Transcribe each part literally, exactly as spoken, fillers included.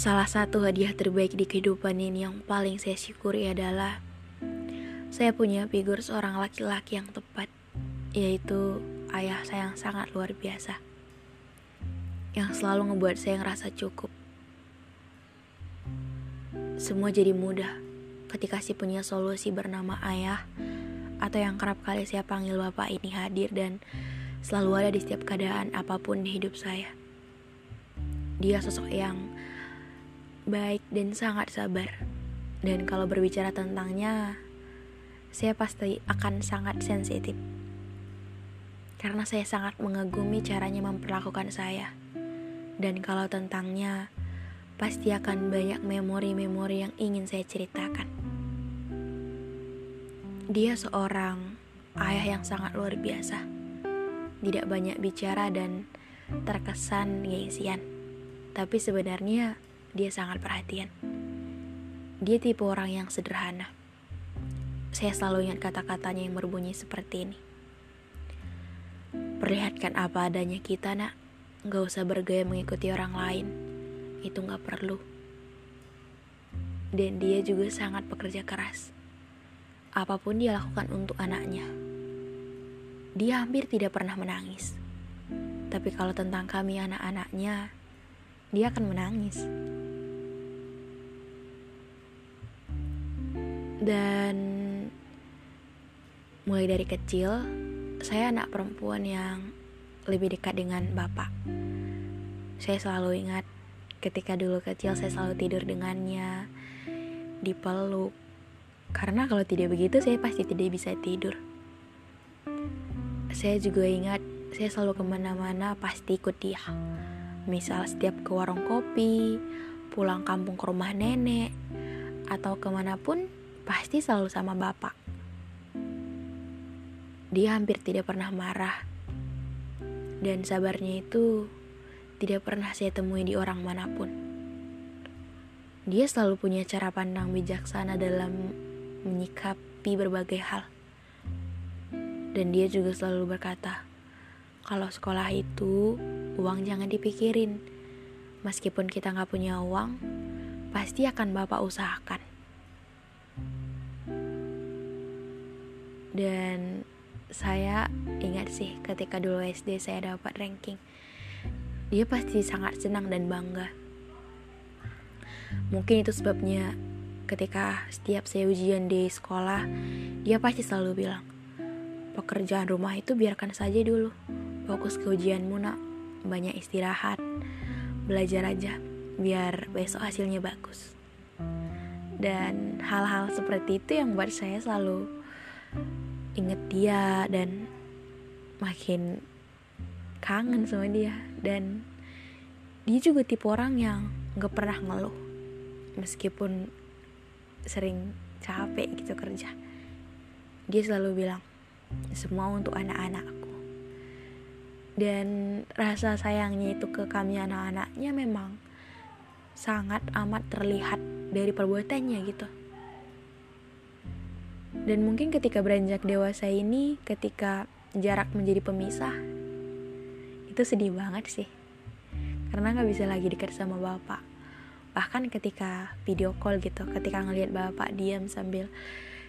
Salah satu hadiah terbaik di kehidupan ini yang paling saya syukuri adalah saya punya figur seorang laki-laki yang tepat, yaitu ayah saya yang sangat luar biasa, yang selalu ngebuat saya ngerasa cukup. Semua jadi mudah ketika si punya solusi bernama ayah, atau yang kerap kali saya panggil bapak ini hadir dan selalu ada di setiap keadaan apapun di hidup saya. Dia sosok yang baik dan sangat sabar. Dan kalau berbicara tentangnya, saya pasti akan sangat sensitif, karena saya sangat mengagumi caranya memperlakukan saya. Dan kalau tentangnya, pasti akan banyak memori-memori yang ingin saya ceritakan. Dia seorang ayah yang sangat luar biasa, tidak banyak bicara dan terkesan gengsian, tapi sebenarnya dia sangat perhatian. Dia tipe orang yang sederhana. Saya selalu ingat kata-katanya yang berbunyi seperti ini. Perlihatkan apa adanya kita, nak. Gak usah bergaya mengikuti orang lain. Itu gak perlu. Dan dia juga sangat pekerja keras. Apapun dia lakukan untuk anaknya. Dia hampir tidak pernah menangis. Tapi kalau tentang kami anak-anaknya, dia akan menangis. Dan mulai dari kecil, saya anak perempuan yang lebih dekat dengan bapak. Saya selalu ingat ketika dulu kecil saya selalu tidur dengannya, dipeluk. Karena kalau tidak begitu saya pasti tidak bisa tidur. Saya juga ingat saya selalu kemana-mana pasti ikut dia. Misal setiap ke warung kopi, pulang kampung ke rumah nenek, atau kemanapun pasti selalu sama bapak. Dia hampir tidak pernah marah. Dan sabarnya itu tidak pernah saya temui di orang manapun. Dia selalu punya cara pandang bijaksana dalam menyikapi berbagai hal. Dan dia juga selalu berkata, kalau sekolah itu uang jangan dipikirin. Meskipun kita gak punya uang, pasti akan bapak usahakan. Dan saya ingat sih ketika dulu S D saya dapat ranking. Dia pasti sangat senang dan bangga. Mungkin itu sebabnya ketika setiap saya ujian di sekolah, dia pasti selalu bilang, pekerjaan rumah itu biarkan saja dulu, fokus ke ujianmu nak. Banyak istirahat, belajar aja, biar besok hasilnya bagus. Dan hal-hal seperti itu yang buat saya selalu inget dia dan makin kangen sama dia. Dan dia juga tipe orang yang gak pernah ngeluh, meskipun sering capek gitu kerja. Dia selalu bilang, semua untuk anak-anakku. Dan rasa sayangnya itu ke kami anak-anaknya memang sangat amat terlihat dari perbuatannya gitu. Dan mungkin ketika beranjak dewasa ini, ketika jarak menjadi pemisah, itu sedih banget sih. Karena gak bisa lagi dekat sama bapak. Bahkan ketika video call gitu, ketika ngelihat bapak diam sambil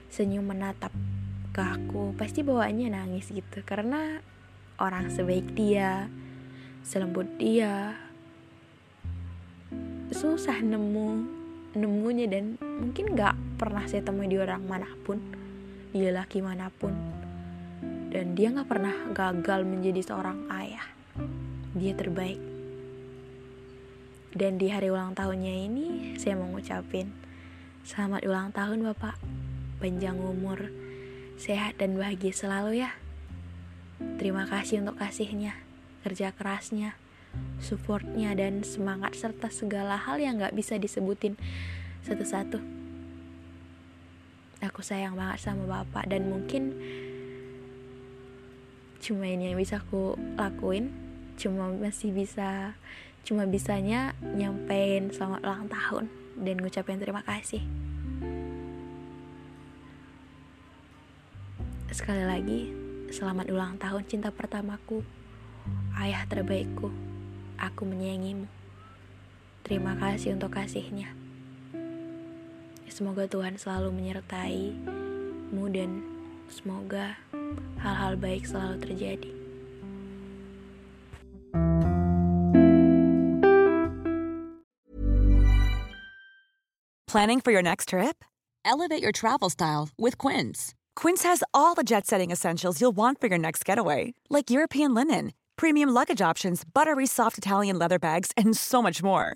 senyum menatap ke aku, pasti bawaannya nangis gitu. Karena orang sebaik dia, selembut dia, susah nemu nemunya dan mungkin gak pernah saya temui di orang manapun, di lelaki manapun. Dan dia gak pernah gagal menjadi seorang ayah. Dia terbaik. Dan di hari ulang tahunnya ini saya mau ngucapin selamat ulang tahun bapak, panjang umur, sehat dan bahagia selalu ya. Terima kasih untuk kasihnya, kerja kerasnya, supportnya, dan semangat serta segala hal yang gak bisa disebutin satu-satu. Aku sayang banget sama bapak, dan mungkin cuma ini yang bisa aku lakuin. Cuma masih bisa Cuma bisanya nyampein selamat ulang tahun dan ngucapin terima kasih. Sekali lagi, selamat ulang tahun cinta pertamaku, ayah terbaikku. Aku menyayangimu. Terima kasih untuk kasihnya. Semoga Tuhan selalu menyertaimu dan semoga hal-hal baik selalu terjadi. Planning for your next trip? Elevate your travel style with Quince. Quince has all the jet-setting essentials you'll want for your next getaway, like European linen, premium luggage options, buttery soft Italian leather bags, and so much more.